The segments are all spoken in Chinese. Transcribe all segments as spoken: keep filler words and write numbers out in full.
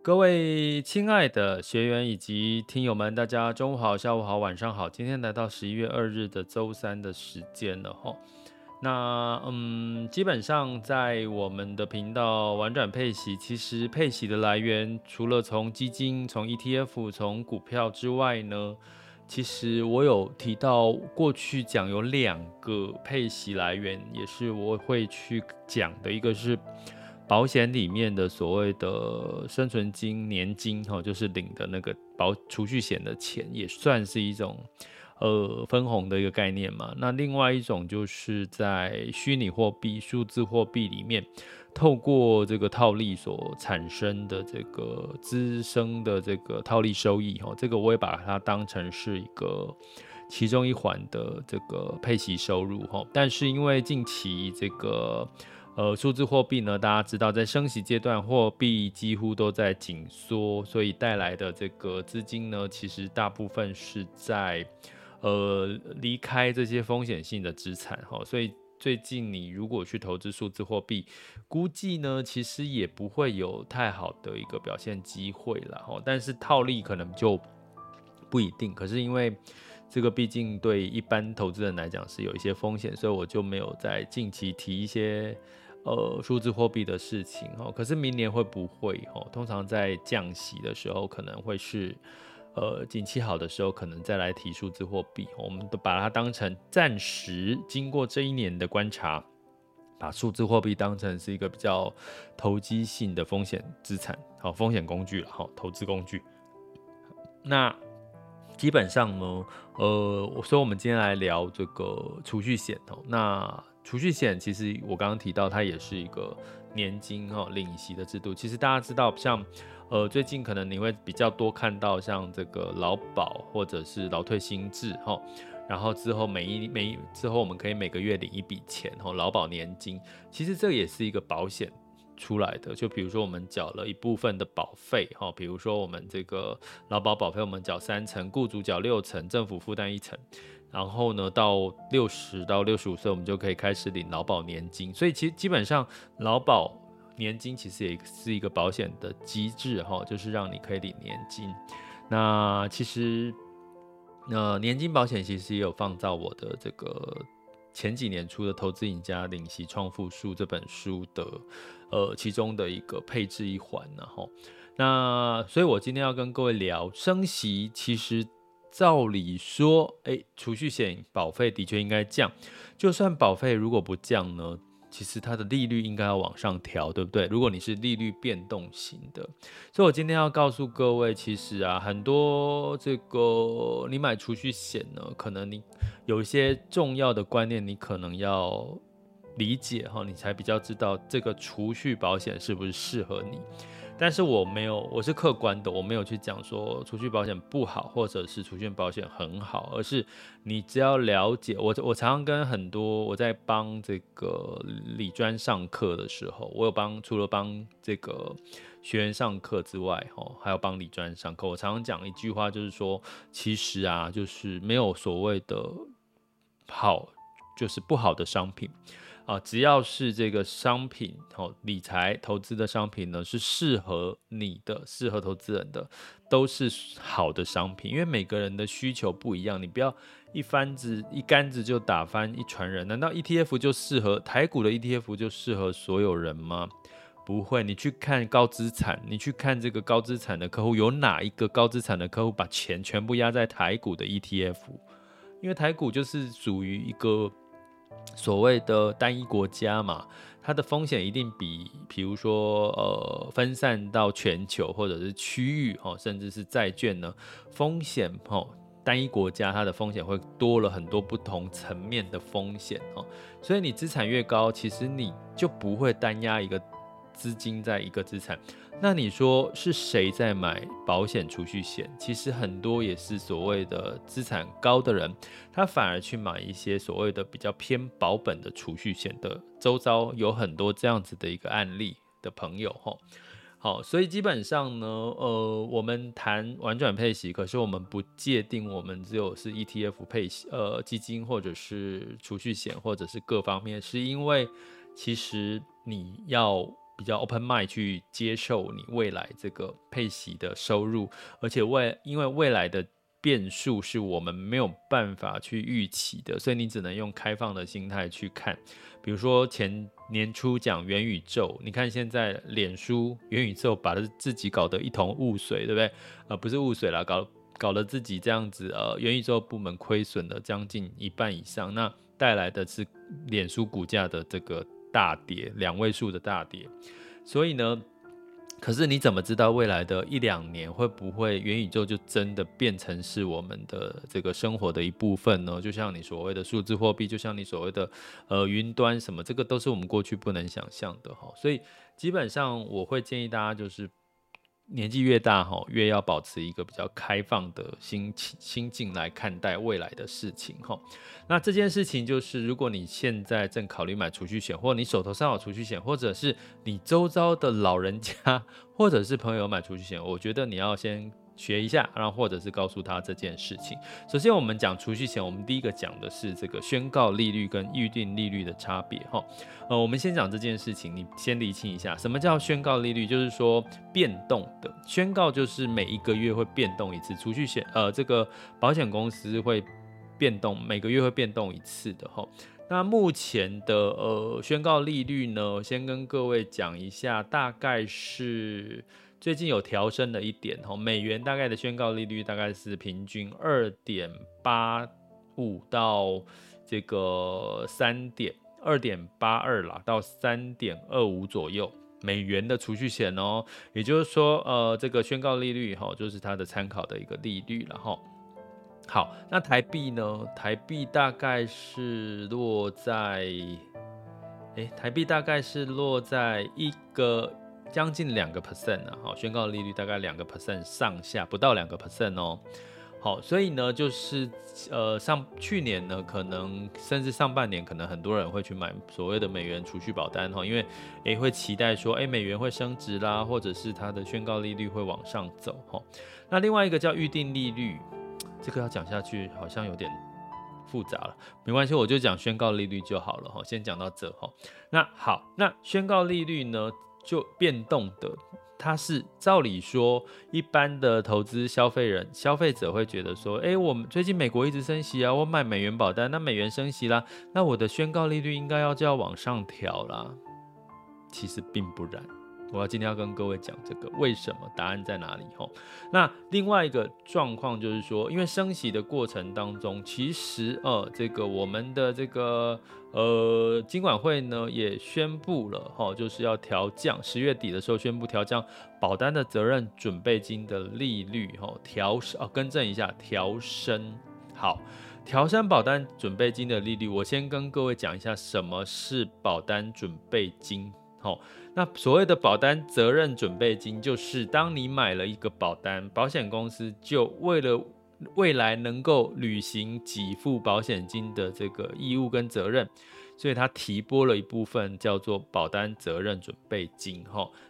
各位亲爱的学员以及听友们，大家中午好、下午好、晚上好。今天来到十一月二日的周三的时间了齁。那嗯，基本上在我们的频道玩转配息，其实配息的来源除了从基金、从 E T F、从股票之外呢，其实我有提到过去讲有两个配息来源，也是我会去讲的，一个是保险里面的所谓的生存金、年金，就是领的那个保储蓄险的钱，也算是一种呃分红的一个概念嘛。那另外一种就是在虚拟货币、数字货币里面，透过这个套利所产生的这个滋生的这个套利收益，这个我也把它当成是一个其中一环的这个配息收入。但是因为近期这个呃，数字货币呢，大家知道在升息阶段，货币几乎都在紧缩，所以带来的这个资金呢，其实大部分是在呃离开这些风险性的资产，所以最近你如果去投资数字货币，估计呢其实也不会有太好的一个表现机会啦，但是套利可能就不一定。可是因为这个毕竟对一般投资人来讲是有一些风险，所以我就没有在近期提一些呃，数字货币的事情。可是明年会不会，通常在降息的时候可能会是呃，景气好的时候可能再来提数字货币，我们都把它当成暂时经过这一年的观察，把数字货币当成是一个比较投机性的风险资产，风险工具啦，投资工具。那基本上呢，呃，所以我们今天来聊这个储蓄险。那储蓄险其实我刚刚提到它也是一个年金领息的制度。其实大家知道像呃最近可能你会比较多看到像这个劳保或者是劳退新制，然后之后每一每之后我们可以每个月领一笔钱，劳保年金。其实这也是一个保险出来的，就比如说我们缴了一部分的保费，比如说我们这个劳保保费我们缴三成，雇主缴六成，政府负担一成，然后呢到六十到六十五岁我们就可以开始领劳保年金。所以其实基本上劳保年金其实也是一个保险的机制，就是让你可以领年金。那其实、呃、年金保险其实也有放到我的这个前几年出的《投资赢家领息创富术》这本书的呃其中的一个配置一环、啊、那所以我今天要跟各位聊升息，其实照理说诶储蓄险保费的确应该降，就算保费如果不降呢，其实它的利率应该要往上调，对不对？如果你是利率变动型的。所以我今天要告诉各位，其实啊，很多这个你买储蓄险呢，可能你有一些重要的观念你可能要理解，你才比较知道这个储蓄保险是不是适合你。但是我没有，我是客观的，我没有去讲说储蓄保险不好，或者是储蓄保险很好，而是你只要了解。我我常常跟很多我在帮这个理专上课的时候，我有帮除了帮这个学员上课之外，还有帮理专上课，我常常讲一句话，就是说，其实啊，就是没有所谓的好，就是不好的商品。啊、只要是这个商品、哦、理财投资的商品呢，是适合你的，适合投资人的，都是好的商品，因为每个人的需求不一样，你不要一竿子一竿子就打翻一船人。难道 E T F 就适合台股的 E T F 就适合所有人吗？不会，你去看高资产，你去看这个高资产的客户，有哪一个高资产的客户把钱全部压在台股的 E T F？ 因为台股就是属于一个所谓的单一国家嘛，它的风险一定比比如说、呃、分散到全球或者是区域、哦、甚至是债券呢，风险、哦、单一国家它的风险会多了很多不同层面的风险、哦、所以你资产越高，其实你就不会单压一个资金在一个资产。那你说是谁在买保险储蓄险？其实很多也是所谓的资产高的人，他反而去买一些所谓的比较偏保本的储蓄险的，周遭有很多这样子的一个案例的朋友。好，所以基本上呢，呃，我们谈玩转配息，可是我们不界定我们只有是 E T F 配息，呃，基金或者是储蓄险或者是各方面，是因为其实你要比较 open mind 去接受你未来这个配息的收入，而且未因为未来的变数是我们没有办法去预期的，所以你只能用开放的心态去看。比如说前年初讲元宇宙，你看现在脸书元宇宙把自己搞得一头雾水，对不对？呃，不是雾水啦，搞搞得自己这样子，呃，元宇宙部门亏损了将近一半以上，那带来的是脸书股价的这个大跌，两位数的大跌。所以呢，可是你怎么知道未来的一两年会不会元宇宙就真的变成是我们的这个生活的一部分呢？就像你所谓的数字货币，就像你所谓的呃云端什么，这个都是我们过去不能想象的。所以基本上我会建议大家，就是年纪越大越要保持一个比较开放的 心, 心境来看待未来的事情。那这件事情就是如果你现在正考虑买储蓄险，或你手头上有储蓄险，或者是你周遭的老人家或者是朋友买储蓄险，我觉得你要先学一下，然后或者是告诉他这件事情。首先我们讲储蓄险，我们第一个讲的是这个宣告利率跟预定利率的差别、呃、我们先讲这件事情，你先厘清一下什么叫宣告利率，就是说变动的。宣告就是每一个月会变动一次，储蓄险呃这个保险公司会变动，每个月会变动一次的。那目前的呃宣告利率呢，先跟各位讲一下，大概是最近有调升了一点，美元大概的宣告利率大概是平均 二点八五 到这个 三点二八二 啦，到 三点二五 左右，美元的储蓄险哦，也就是说呃这个宣告利率就是它的参考的一个利率啦。好，那台币呢？台币大概是落在诶台币大概是落在一个将近 百分之二、啊、宣告利率大概 百分之二 上下，不到 百分之二 哦。好，所以呢就是呃上去年呢，可能甚至上半年可能很多人会去买所谓的美元储蓄保单，因为、欸、会期待说、欸、美元会升值啦，或者是它的宣告利率会往上走。那另外一个叫预定利率，这个要讲下去好像有点复杂了，没关系，我就讲宣告利率就好了，先讲到这。那好，那宣告利率呢就变动的，它是照理说一般的投资消费人消费者会觉得说，哎、欸，我们最近美国一直升息啊，我买美元保单，那美元升息啦，那我的宣告利率应该要就要往上调啦。其实并不然，我要今天要跟各位讲这个为什么，答案在哪里。那另外一个状况就是说，因为升息的过程当中，其实呃这个我们的这个呃金管会呢也宣布了，就是要调降，十月底的时候宣布调降保单的责任准备金的利率，调升、哦、更正一下，调升。好，调升保单准备金的利率，我先跟各位讲一下什么是保单准备金。那所谓的保单责任准备金，就是当你买了一个保单，保险公司就为了未来能够履行给付保险金的这个义务跟责任，所以它提拨了一部分叫做保单责任准备金。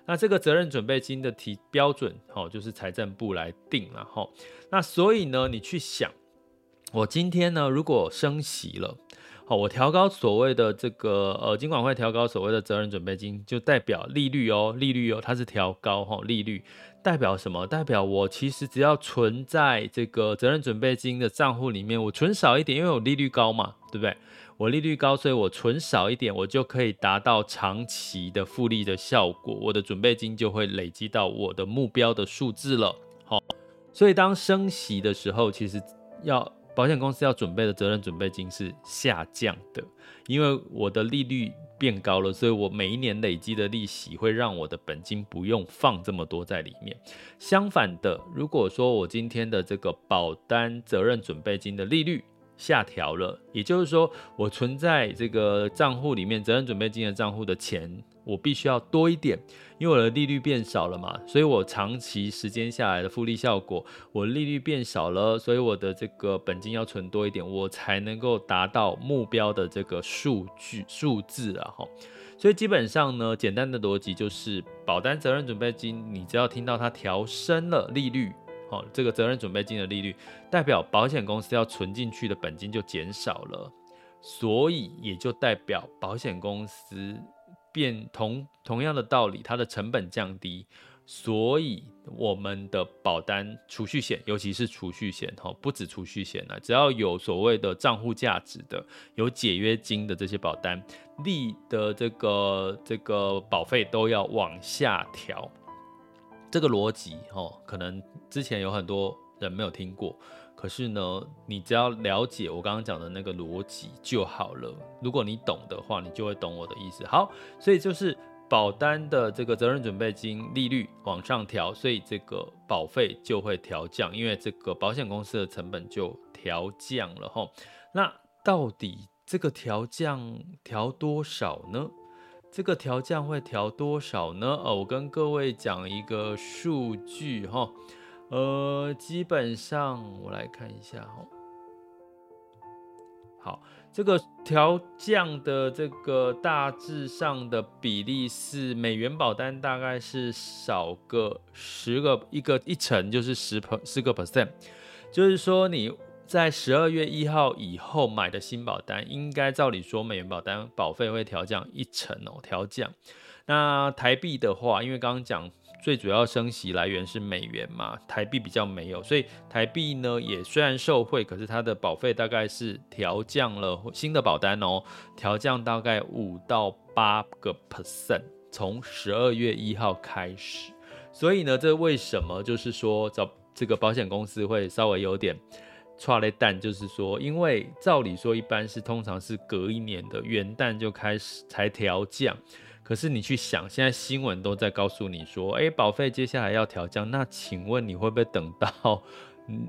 那这个责任准备金的提标准就是财政部来定啦。那所以呢，你去想，我今天呢如果升息了，好，我调高所谓的这个呃，金管会调高所谓的责任准备金，就代表利率哦，利率哦，它是调高、哦、利率。代表什么？代表我其实只要存在这个责任准备金的账户里面，我存少一点，因为我利率高嘛，对不对？我利率高，所以我存少一点，我就可以达到长期的复利的效果，我的准备金就会累积到我的目标的数字了。好，所以当升息的时候，其实要保险公司要准备的责任准备金是下降的，因为我的利率变高了，所以我每一年累积的利息会让我的本金不用放这么多在里面。相反的，如果说我今天的这个保单责任准备金的利率下调了，也就是说我存在这个账户里面责任准备金的账户的钱我必须要多一点，因为我的利率变少了嘛，所以我长期时间下来的复利效果，我利率变少了，所以我的这个本金要存多一点，我才能够达到目标的这个数据数字啊。所以基本上呢，简单的逻辑就是保单责任准备金，你只要听到它调升了利率，这个责任准备金的利率，代表保险公司要存进去的本金就减少了，所以也就代表保险公司变 同, 同样的道理，它的成本降低，所以我们的保单储蓄险，尤其是储蓄险，不止储蓄险、啊、只要有所谓的账户价值的、有解约金的这些保单，利的这个这个保费都要往下调。这个逻辑可能之前有很多人没有听过，可是呢，你只要了解我刚刚讲的那个逻辑就好了。如果你懂的话，你就会懂我的意思。好，所以就是保单的这个责任准备金利率往上调，所以这个保费就会调降，因为这个保险公司的成本就调降了。那到底这个调降调多少呢？这个调降会调多少呢？哦，我跟各位讲一个数据哈。呃，基本上我来看一下、哦、好，这个调降的这个大致上的比例是美元保单大概是少个十个一个一成，就是十个 percent， 就是说你在十二月一号以后买的新保单，应该照理说美元保单保费会调降一成哦，调降。那台币的话，因为刚刚讲。最主要升息来源是美元嘛，台币比较没有，所以台币呢也虽然受惠，可是它的保费大概是调降了，新的保单哦，调降大概百分之五到八， 从十二月一号开始。所以呢，这为什么就是说这个保险公司会稍微有点剉咧等，就是说因为照理说一般是通常是隔一年的元旦就开始才调降，可是你去想，现在新闻都在告诉你说，哎，保费接下来要调降，那请问你会不会等到、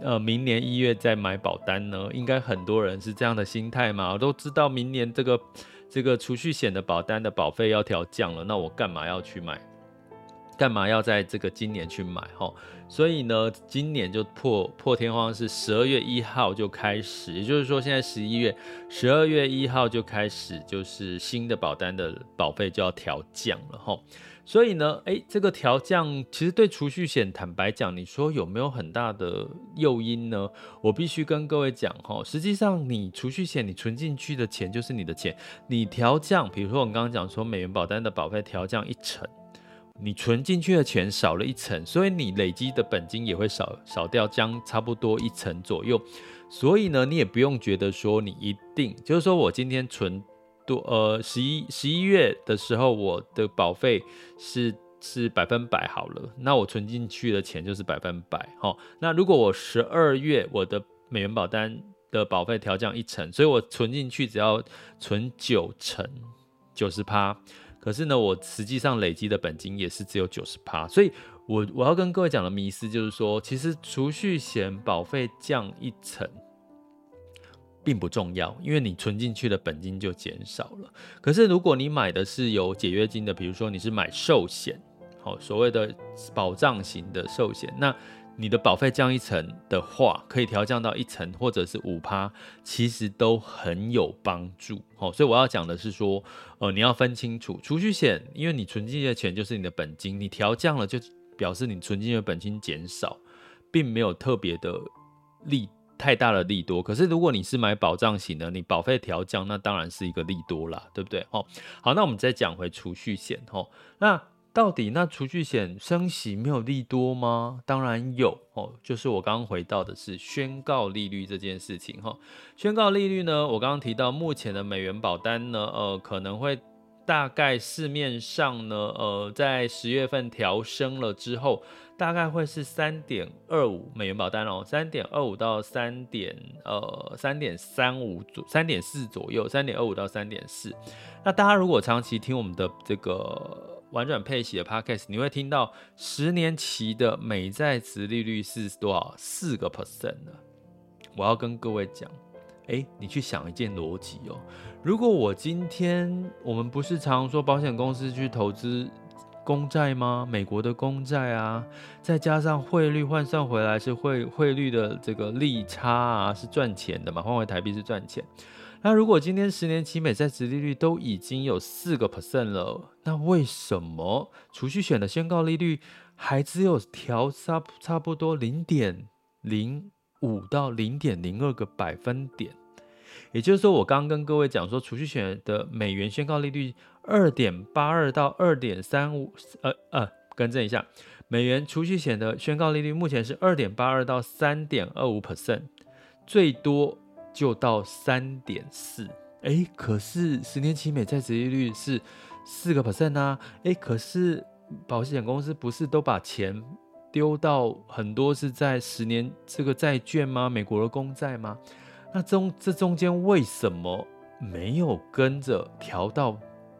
呃、明年一月再买保单呢？应该很多人是这样的心态嘛。我都知道明年这个这个储蓄险的保单的保费要调降了，那我干嘛要去买？干嘛要在这个今年去买？所以呢，今年就 破, 破天荒是十二月一号就开始，也就是说现在十一月，十二月一号就开始，就是新的保单的保费就要调降了。所以呢，诶，这个调降其实对储蓄险坦白讲，你说有没有很大的诱因呢？我必须跟各位讲，实际上你储蓄险你存进去的钱就是你的钱，你调降，比如说我们刚刚讲说美元保单的保费调降一成，你存进去的钱少了一成，所以你累积的本金也会 少, 少掉将差不多一成左右。所以呢，你也不用觉得说你一定就是说我今天存多呃十一月的时候我的保费是是百分百好了，那我存进去的钱就是百分百。那如果我十二月我的美元保单的保费调降一成，所以我存进去只要存九成 百分之九十，可是呢，我实际上累积的本金也是只有 百分之九十， 所以 我, 我要跟各位讲的迷思就是说，其实储蓄险保费降一成并不重要，因为你存进去的本金就减少了。可是如果你买的是有解约金的，比如说你是买寿险，所谓的保障型的寿险，那你的保费降一成的话，可以调降到一成或者是 百分之五， 其实都很有帮助、哦、所以我要讲的是说、呃、你要分清楚储蓄险，因为你存进去的钱就是你的本金，你调降了就表示你存进去的本金减少，并没有特别的利太大的利多。可是如果你是买保障型的，你保费调降，那当然是一个利多啦，对不对、哦、好，那我们再讲回储蓄险、哦、那到底那储蓄险升息没有利多吗？当然有、哦、就是我刚刚回到的是宣告利率这件事情、哦、宣告利率呢，我刚刚提到目前的美元保单呢，呃，可能会大概市面上呢，呃，在十月份调升了之后，大概会是 三点二五 美元保单哦 ，三点二五 到 3.、呃、3.35 3.4 左右 ，三点二五 到 三点四。那大家如果长期听我们的这个玩转配息的 podcast， 你会听到十年期的美债殖利率是多少？ 百分之四 呢？我要跟各位讲。欸、你去想一件逻辑哦，如果我今天，我们不是常说保险公司去投资公债吗？美国的公债啊，再加上汇率换算回来是 汇, 汇率的这个利差啊，是赚钱的嘛，换回台币是赚钱。那如果今天十年期美债殖利率都已经有 百分之四 了，那为什么储蓄险的宣告利率还只有调差不多 零点零五五到 零点零二 个百分点，也就是说我刚刚跟各位讲说储蓄险的美元宣告利率 二点八二 到 二点三五， 呃呃更正一下，美元储蓄险的宣告利率目前是 二点八二 到 三点二五 最多就到 三点四。 诶，可是十年期美债殖利率是 百分之四 啊，诶，可是保险公司不是都把钱丢到很多是在十年这个债券吗？美国的公债吗？那中这中间为什么没有跟着调到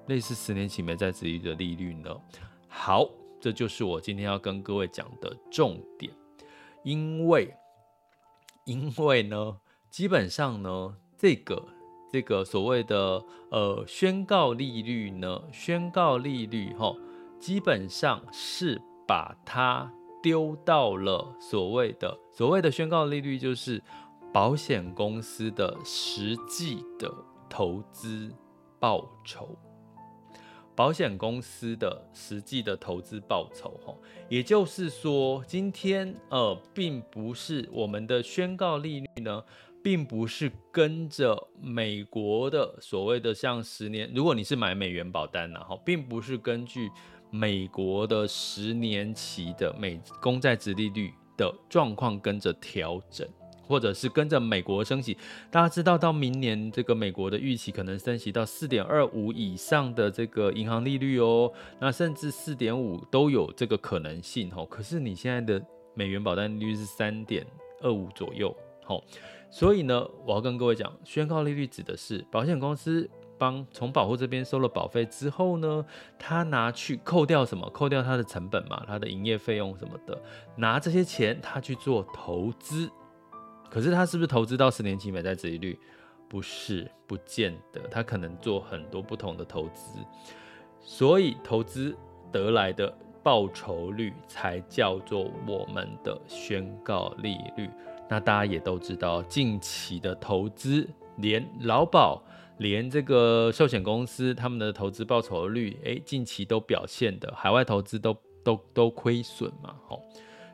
类似十年期美债殖利率的利率呢？好，这就是我今天要跟各位讲的重点，因为因为呢，基本上呢，这个这个所谓的呃宣告利率呢，宣告利率齁，基本上是把它丢到了所谓的所谓的宣告利率，就是保险公司的实际的投资报酬，保险公司的实际的投资报酬。也就是说今天呃，并不是我们的宣告利率呢，并不是跟着美国的所谓的像十年，如果你是买美元保单、啊、并不是根据美国的十年期的美公债殖利率的状况跟着调整，或者是跟着美国升息。大家知道到明年这个美国的预期可能升息到 四点二五 以上的这个银行利率哦，那甚至 四点五 都有这个可能性哦。可是你现在的美元保单利率是 三点二五 左右哦，所以呢，我要跟各位讲，宣告利率指的是保险公司帮从保护这边收了保费之后呢，他拿去扣掉什么？扣掉他的成本嘛，他的营业费用什么的，拿这些钱他去做投资。可是他是不是投资到十年期美债殖利率？不是，不见得，他可能做很多不同的投资，所以投资得来的报酬率才叫做我们的宣告利率。那大家也都知道，近期的投资连劳保连这个寿险公司他们的投资报酬率，欸，近期都表现的海外投资都都都亏损嘛，哦，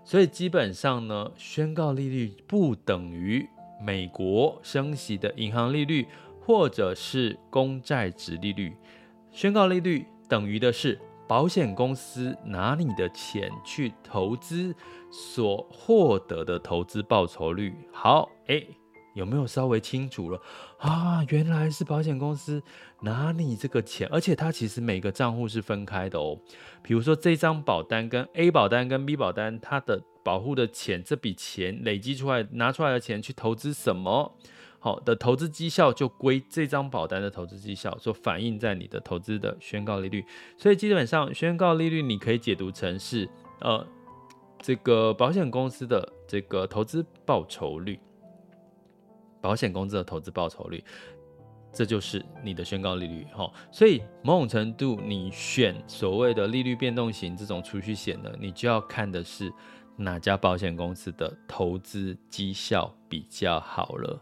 所以基本上呢，宣告利率不等于美国升息的银行利率或者是公债殖利率，宣告利率等于的是保险公司拿你的钱去投资所获得的投资报酬率。好，欸，有没有稍微清楚了啊？原来是保险公司拿你这个钱，而且它其实每个账户是分开的哦。比如说这张保单跟 A 保单跟 B 保单，它的保护的钱，这笔钱累积出来拿出来的钱去投资什么，好的投资绩效就归这张保单的投资绩效所反映在你的投资的宣告利率。所以基本上宣告利率你可以解读成是呃这个保险公司的这个投资报酬率。保险公司的投资报酬率，这就是你的宣告利率。所以某种程度你选所谓的利率变动型这种储蓄险呢，你就要看的是哪家保险公司的投资绩效比较好了。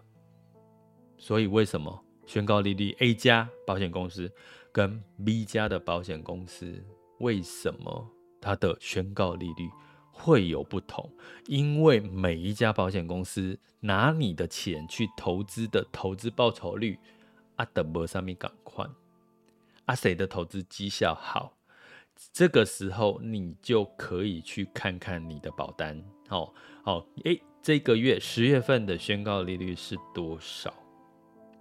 所以为什么宣告利率 A 家保险公司跟 B 家的保险公司，为什么它的宣告利率会有不同？因为每一家保险公司拿你的钱去投资的投资报酬率啊，都没什么同款啊，谁的投资绩效好，这个时候你就可以去看看你的保单。好，好，诶，这个月十月份的宣告利率是多少？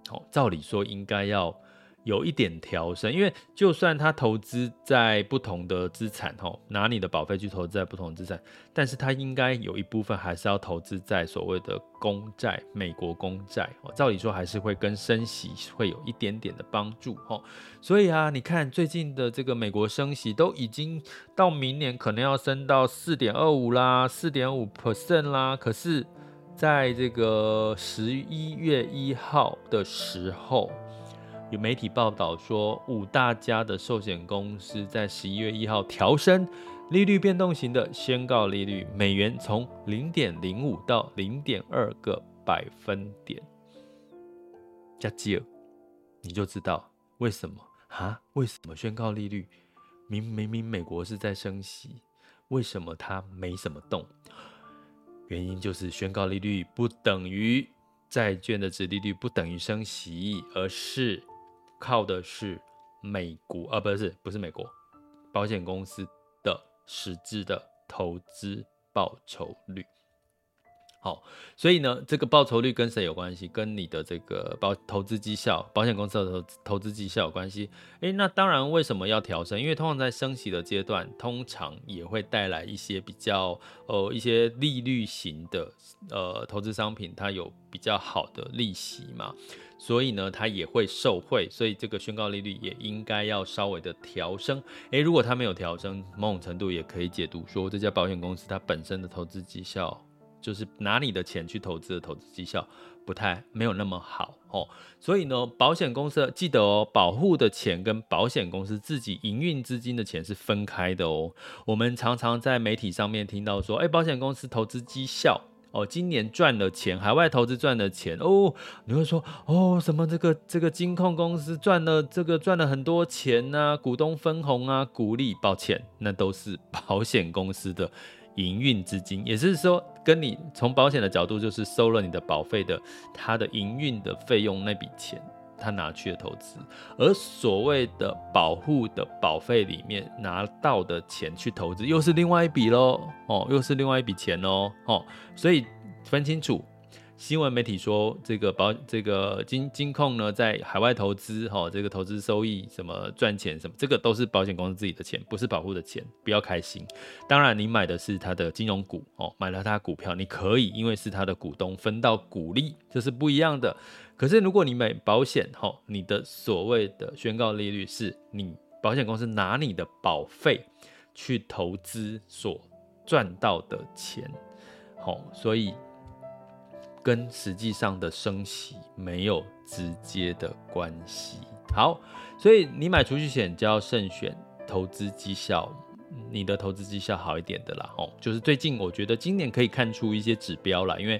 好，照理说应该要有一点调升，因为就算他投资在不同的资产，拿你的保费去投资在不同的资产，但是他应该有一部分还是要投资在所谓的公债，美国公债，照理说还是会跟升息会有一点点的帮助。所以啊，你看最近的这个美国升息都已经到明年可能要升到 四点二五 啦， 百分之四点五 啦，可是在这个十一月一号的时候，有媒体报道说，五大家的寿险公司在十一月一号调升利率变动型的宣告利率，美元从 零点零五 到 零点二 个百分点。加基尔，你就知道为什么啊？为什么宣告利率明明明美国是在升息，为什么它没什么动？原因就是宣告利率不等于债券的殖利率，不等于升息，而是靠的是美国，啊，不是不是美国保险公司的实质的投资报酬率。好，所以呢，这个报酬率跟谁有关系？跟你的这个保投资绩效，保险公司的 投, 投资绩效有关系。诶，那当然，为什么要调升？因为通常在升息的阶段，通常也会带来一些比较呃一些利率型的呃投资商品，它有比较好的利息嘛，所以呢，它也会受惠，所以这个宣告利率也应该要稍微的调升。诶，如果它没有调升，某种程度也可以解读说，这家保险公司它本身的投资绩效，就是拿你的钱去投资的投资绩效不太没有那么好、哦、所以呢，保险公司记得哦，保护的钱跟保险公司自己营运资金的钱是分开的哦。我们常常在媒体上面听到说，哎，保险公司投资绩效哦，今年赚了钱，海外投资赚了钱哦，你会说哦，什么这个这个金控公司赚了这个赚了很多钱啊，股东分红啊，股利，抱歉，那都是保险公司的营运资金，也是说跟你从保险的角度，就是收了你的保费的，它的营运的费用那笔钱，它拿去了投资，而所谓的保护的保费里面拿到的钱去投资，又是另外一笔咯、哦、又是另外一笔钱咯、哦、所以分清楚。新闻媒体说这个保这个金金控呢在海外投资、哦、这个投资收益什么赚钱什么，这个都是保险公司自己的钱，不是保护的钱，不要开心。当然你买的是他的金融股、哦、买了他的股票，你可以因为是他的股东分到股利，这是不一样的。可是如果你买保险、哦、你的所谓的宣告利率是你保险公司拿你的保费去投资所赚到的钱、哦、所以跟实际上的升息没有直接的关系。好，所以你买储蓄险就要慎选投资绩效，你的投资绩效好一点的啦、哦、就是最近我觉得今年可以看出一些指标啦，因为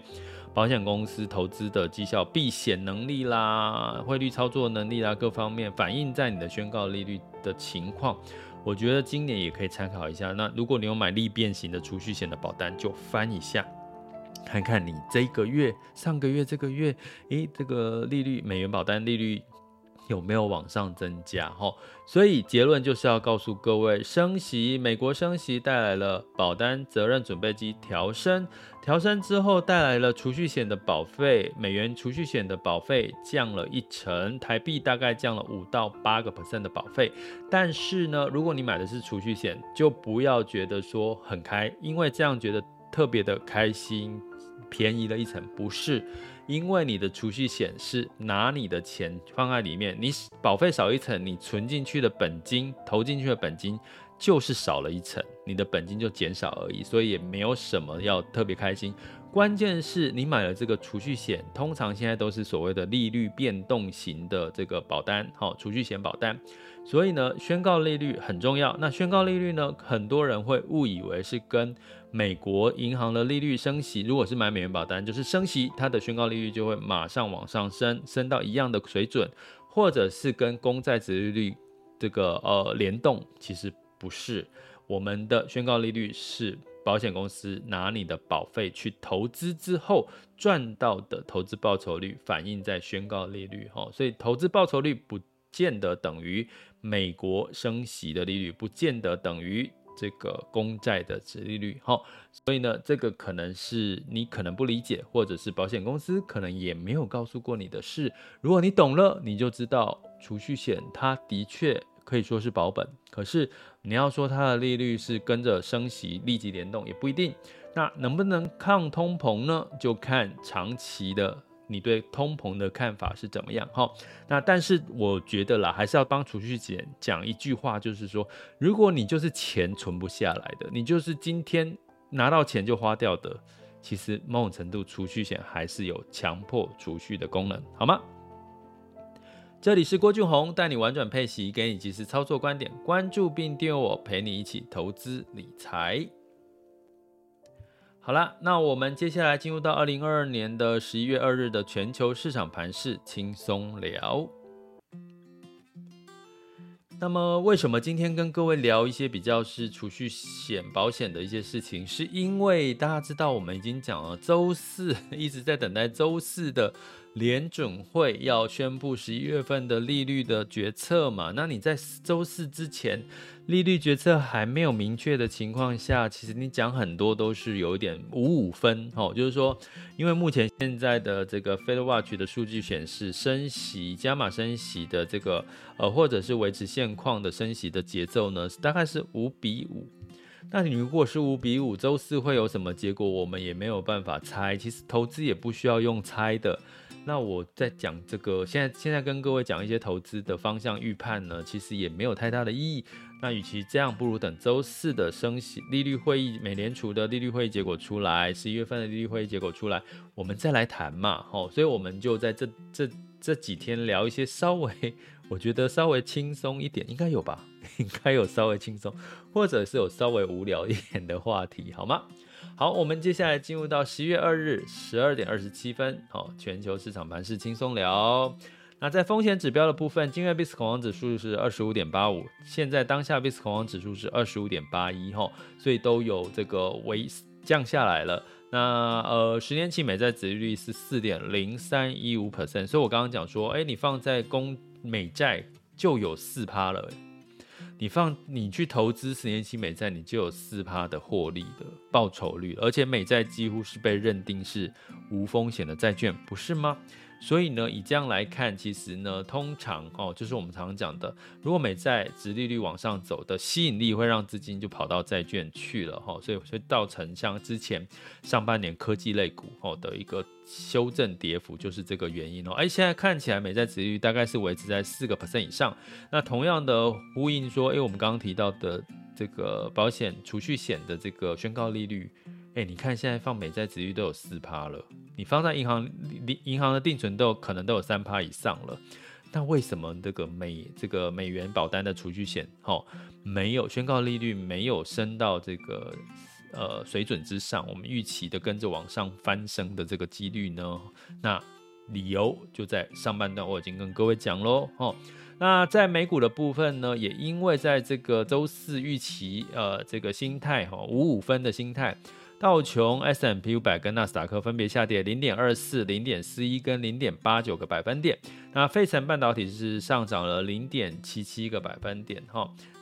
保险公司投资的绩效避险能力啦，汇率操作能力啦，各方面反映在你的宣告利率的情况，我觉得今年也可以参考一下。那如果你有买利变型的储蓄险的保单，就翻一下看看你这个月、上个月、这个月，诶，这个利率，美元保单利率有没有往上增加？哦，所以结论就是要告诉各位，升息，美国升息带来了保单责任准备金调升，调升之后带来了储蓄险的保费，美元储蓄险的保费降了一成，台币大概降了百分之五到百分之八 的保费。但是呢，如果你买的是储蓄险，就不要觉得说很开，因为这样觉得特别的开心，便宜了一层，不是，因为你的储蓄险是拿你的钱放在里面，你保费少一层，你存进去的本金，投进去的本金就是少了一层，你的本金就减少而已，所以也没有什么要特别开心。关键是你买了这个储蓄险，通常现在都是所谓的利率变动型的这个保单，好，储蓄险保单，所以呢，宣告利率很重要。那宣告利率呢，很多人会误以为是跟美国银行的利率升息，如果是买美元保单，就是升息，它的宣告利率就会马上往上升，升到一样的水准，或者是跟公债殖利率这个呃联动，其实不是，我们的宣告利率是保险公司拿你的保费去投资之后赚到的投资报酬率，反映在宣告利率，所以投资报酬率不见得等于美国升息的利率，不见得等于这个公债的殖利率。好，所以呢，这个可能是你可能不理解，或者是保险公司可能也没有告诉过你的事。如果你懂了，你就知道储蓄险它的确可以说是保本，可是你要说它的利率是跟着升息立即联动也不一定。那能不能抗通膨呢？就看长期的你对通膨的看法是怎么样。那但是我觉得啦，还是要帮储蓄险讲一句话，就是说如果你就是钱存不下来的，你就是今天拿到钱就花掉的，其实某种程度储蓄险还是有强迫储蓄的功能，好吗？这里是郭俊宏，带你玩转配息，给你及时操作观点，关注并订阅我，陪你一起投资理财。好啦，那我们接下来进入到二零二二年的十一月二日的全球市场盘势轻松聊。那么为什么今天跟各位聊一些比较是储蓄险保险的一些事情，是因为大家知道我们已经讲了周四一直在等待周四的联准会要宣布十一月份的利率的决策嘛。那你在周四之前利率决策还没有明确的情况下，其实你讲很多都是有点五五分、哦、就是说因为目前现在的这个 FedWatch 的数据显示升息加码升息的这个呃或者是维持现况的升息的节奏呢大概是五比五。那你如果是五比五，周四会有什么结果我们也没有办法猜，其实投资也不需要用猜的。那我在讲这个现在现在跟各位讲一些投资的方向预判呢，其实也没有太大的意义。那与其这样，不如等周四的升息利率会议，美联储的利率会议结果出来，十一月份的利率会议结果出来，我们再来谈嘛、哦、所以我们就在这这这几天聊一些稍微我觉得稍微轻松一点，应该有吧，应该有稍微轻松或者是有稍微无聊一点的话题，好吗？好，我们接下来进入到十一月二日十二点二十七分、哦、全球市场盘势轻松聊。那在风险指标的部分，今日 V I X 恐慌指数是 二十五点八五， 现在当下 V I X 恐慌指数是 二十五点八一、哦、所以都有这个微降下来了。那呃，十年期美债殖利率是 百分之四点零三一五， 所以我刚刚讲说你放在公美债就有 百分之四 了，你放你去投资十年期美债，你就有 百分之四 的获利的报酬率，而且美债几乎是被认定是无风险的债券，不是吗？所以呢，以这样来看，其实呢，通常哦，就是我们常讲的，如果美债殖利率往上走的吸引力，会让资金就跑到债券去了哈、哦，所以就造成像之前上半年科技类股哦的一个修正跌幅，就是这个原因哦。哎，现在看起来美债殖利率大概是维持在 百分之四 以上。那同样的呼应说，哎，我们刚刚提到的这个保险储蓄险的这个宣告利率。欸、你看现在放美债殖利率都有 百分之四 了，你放在银行银行的定存都有可能都有 百分之三 以上了，那为什么这个美这个美元保单的储蓄险、哦、没有宣告利率没有升到这个呃水准之上，我们预期的跟着往上翻升的这个几率呢？那理由就在上半段我已经跟各位讲咯、哦、那在美股的部分呢，也因为在这个周四预期呃这个心态、哦、五五分的心态，道琼 S and P 五百 跟纳斯达克分别下跌 零点二四、 零点四一 跟 零点八九 个百分点，那费城半导体是上涨了 零点七七 个百分点。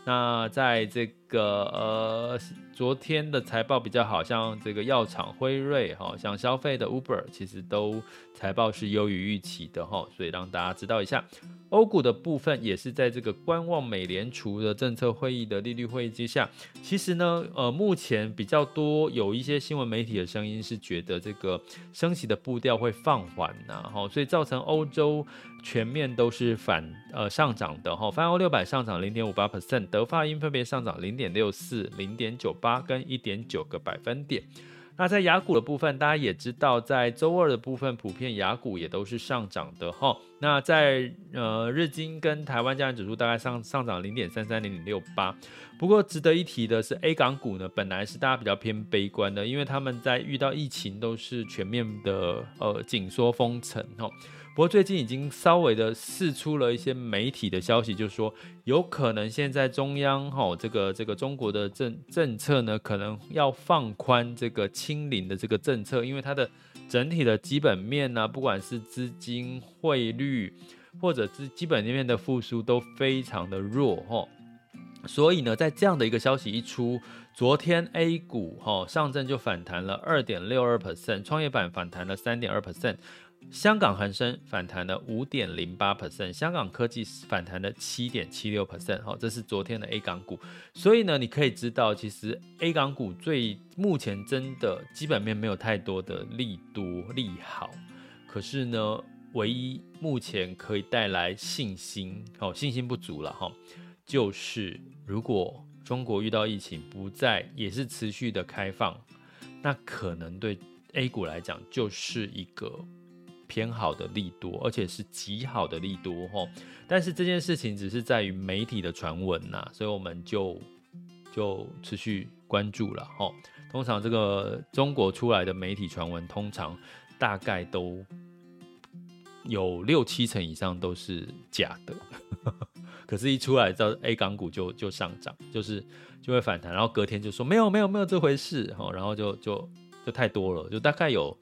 那在这个呃昨天的财报比较好，像这个药厂辉瑞，像消费的 Uber 其实都财报是优于预期的，所以让大家知道一下。欧股的部分也是在这个观望美联储的政策会议的利率会议之下，其实呢，呃，目前比较多有一些新闻媒体的声音是觉得这个升息的步调会放缓呐、啊，所以造成欧洲全面都是反呃上涨的哈，泛欧六百上涨 百分之零点五八， 德法英分别上涨 零点六四、 零点九八 跟 一点九 个百分点。那在雅股的部分，大家也知道，在周二的部分，普遍雅股也都是上涨的哈。那在呃日经跟台湾加权指数大概上上涨 零点三三、 零点六八。不过值得一提的是 ，A 港股呢，本来是大家比较偏悲观的，因为他们在遇到疫情都是全面的呃紧缩封城哈。不过最近已经稍微的释出了一些媒体的消息，就是说有可能现在中央哈、哦、这个这个中国的政政策呢，可能要放宽这个。清零的这个政策，因为它的整体的基本面啊，不管是资金汇率或者是基本面的复苏都非常的弱齁。所以呢，在这样的一个消息一出，昨天 A 股、哦、上证就反弹了 百分之二点六二， 创业板反弹了 百分之三点二， 香港恒生反弹了 百分之五点零八， 香港科技反弹了 百分之七点七六、哦、这是昨天的 A 港股。所以呢，你可以知道其实 A 港股最目前真的基本面没有太多的利多利好，可是呢唯一目前可以带来信心、哦、信心不足了、哦，就是如果中国遇到疫情不再也是持续的开放，那可能对 A 股来讲就是一个偏好的利多，而且是极好的利多、哦、但是这件事情只是在于媒体的传闻、啊、所以我们就就持续关注了、哦、通常这个中国出来的媒体传闻通常大概都有六七成以上都是假的可是一出来到 A 港股 就, 就上涨，就是就会反弹，然后隔天就说没有没有没有这回事、哦、然后就就就太多了，就大概有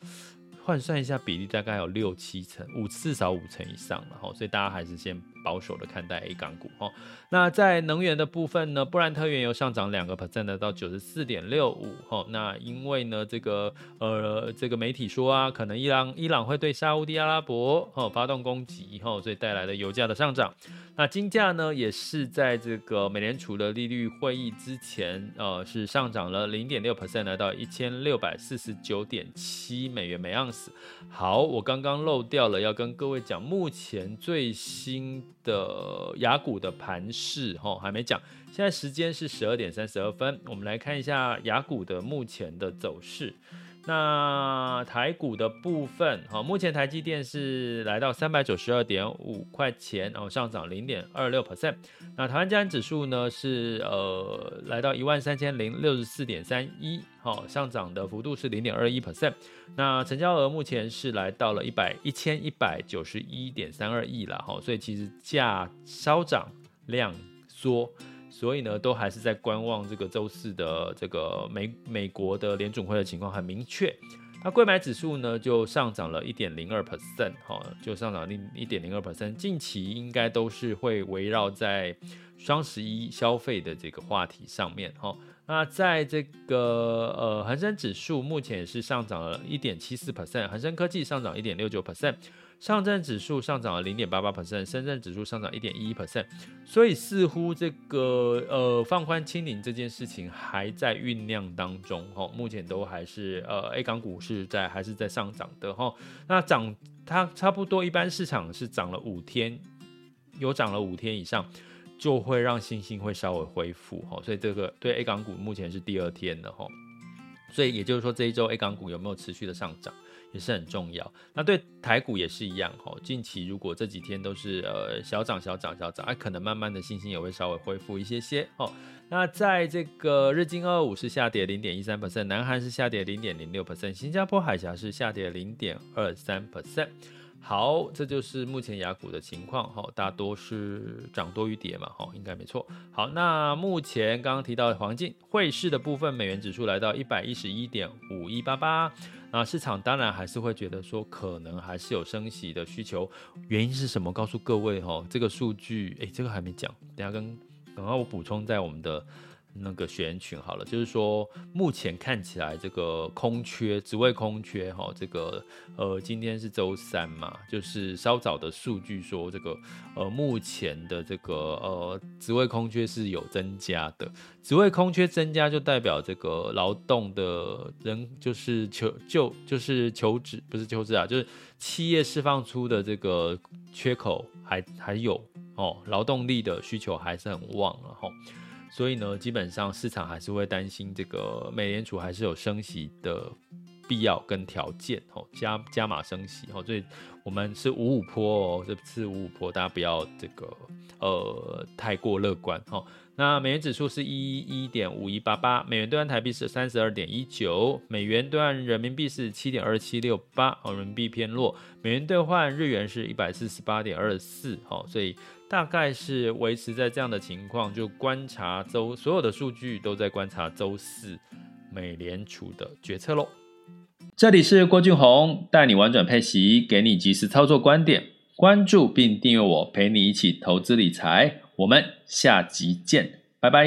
换算一下比例大概有六七成五至少五成以上了、哦、所以大家还是先保守的看待 A 港股、哦、那在能源的部分呢，布兰特原油上涨 百分之二 到 九十四点六五、哦、那因为呢这个呃这个媒体说啊，可能伊朗伊朗会对沙乌地阿拉伯、哦、发动攻击、哦、所以带来了油价的上涨。那金价呢也是在这个美联储的利率会议之前呃是上涨了 百分之零点六 来到 一千六百四十九点七 美元每盎司。好，我刚刚漏掉了要跟各位讲目前最新的雅股的盘势、哦、还没讲。现在时间是十二点三十二分，我们来看一下雅股的目前的走势。那台股的部分、哦、目前台积电是来到 三百九十二点五块钱、哦、上涨 百分之零点二六。 那台湾加权指数呢是、呃、来到 一万三千零六十四点三一、哦、上涨的幅度是 百分之零点二一。 那成交额目前是来到了 一千一百九十一点三二亿啦、哦、所以其实价稍涨量缩，所以呢，都还是在观望这个周四的这个 美, 美国的联准会的情况很明确。那柜买指数呢就上涨了 百分之一点零二、哦、就上涨了 百分之一点零二。 近期应该都是会围绕在双十一消费的这个话题上面、哦、那在这个呃恒生指数目前是上涨了 百分之一点七四， 恒生科技上涨 百分之一点六九，上证指数上涨了 百分之零点八八， 深圳指数上涨 百分之一点一。 所以似乎这个呃放宽清零这件事情还在酝酿当中、哦、目前都还是呃 A 港股是在还是在上涨的、哦、那涨它差不多一般市场是涨了五天，有涨了五天以上就会让信心会稍微恢复、哦、所以这个对 A 港股目前是第二天的、哦、所以也就是说这一周 A 港股有没有持续的上涨也是很重要。那对台股也是一样，近期如果这几天都是、呃、小涨小涨小涨、啊、可能慢慢的信心也会稍微恢复一些些、哦、那在这个日经二二五是下跌 百分之零点一三， 南韩是下跌 百分之零点零六， 新加坡海峡是下跌 百分之零点二三。 好，这就是目前雅股的情况、哦、大多是涨多于跌嘛、哦、应该没错。好，那目前刚刚提到的黄金汇市的部分，美元指数来到 一百一十一点五一八八，那市场当然还是会觉得说可能还是有升息的需求，原因是什么告诉各位、哦、这个数据诶这个还没讲，等一下跟等一下我补充在我们的那个学员群好了。就是说目前看起来这个空缺职位空缺、哦、这个呃今天是周三嘛，就是稍早的数据说这个呃目前的这个呃职位空缺是有增加的，职位空缺增加就代表这个劳动的人就是求就就是求职不是求职啊，就是企业释放出的这个缺口还还有哦，劳动力的需求还是很旺了吼、哦，所以呢，基本上市场还是会担心这个美联储还是有升息的必要跟条件、哦、加, 加码升息、哦、所以我们是五五波、哦、这次五五波大家不要这个呃太过乐观、哦、那美元指数是 一一一点五一八八， 美元兑换台币是 三十二点一九， 美元兑换人民币是 七点二七六八、哦、人民币偏弱，美元兑换日元是 一百四十八点二四、哦、所以大概是维持在这样的情况，就观察周所有的数据都在观察周四美联储的决策咯。这里是郭俊宏，带你玩转配息，给你及时操作观点。关注并订阅我，陪你一起投资理财。我们下集见，拜拜。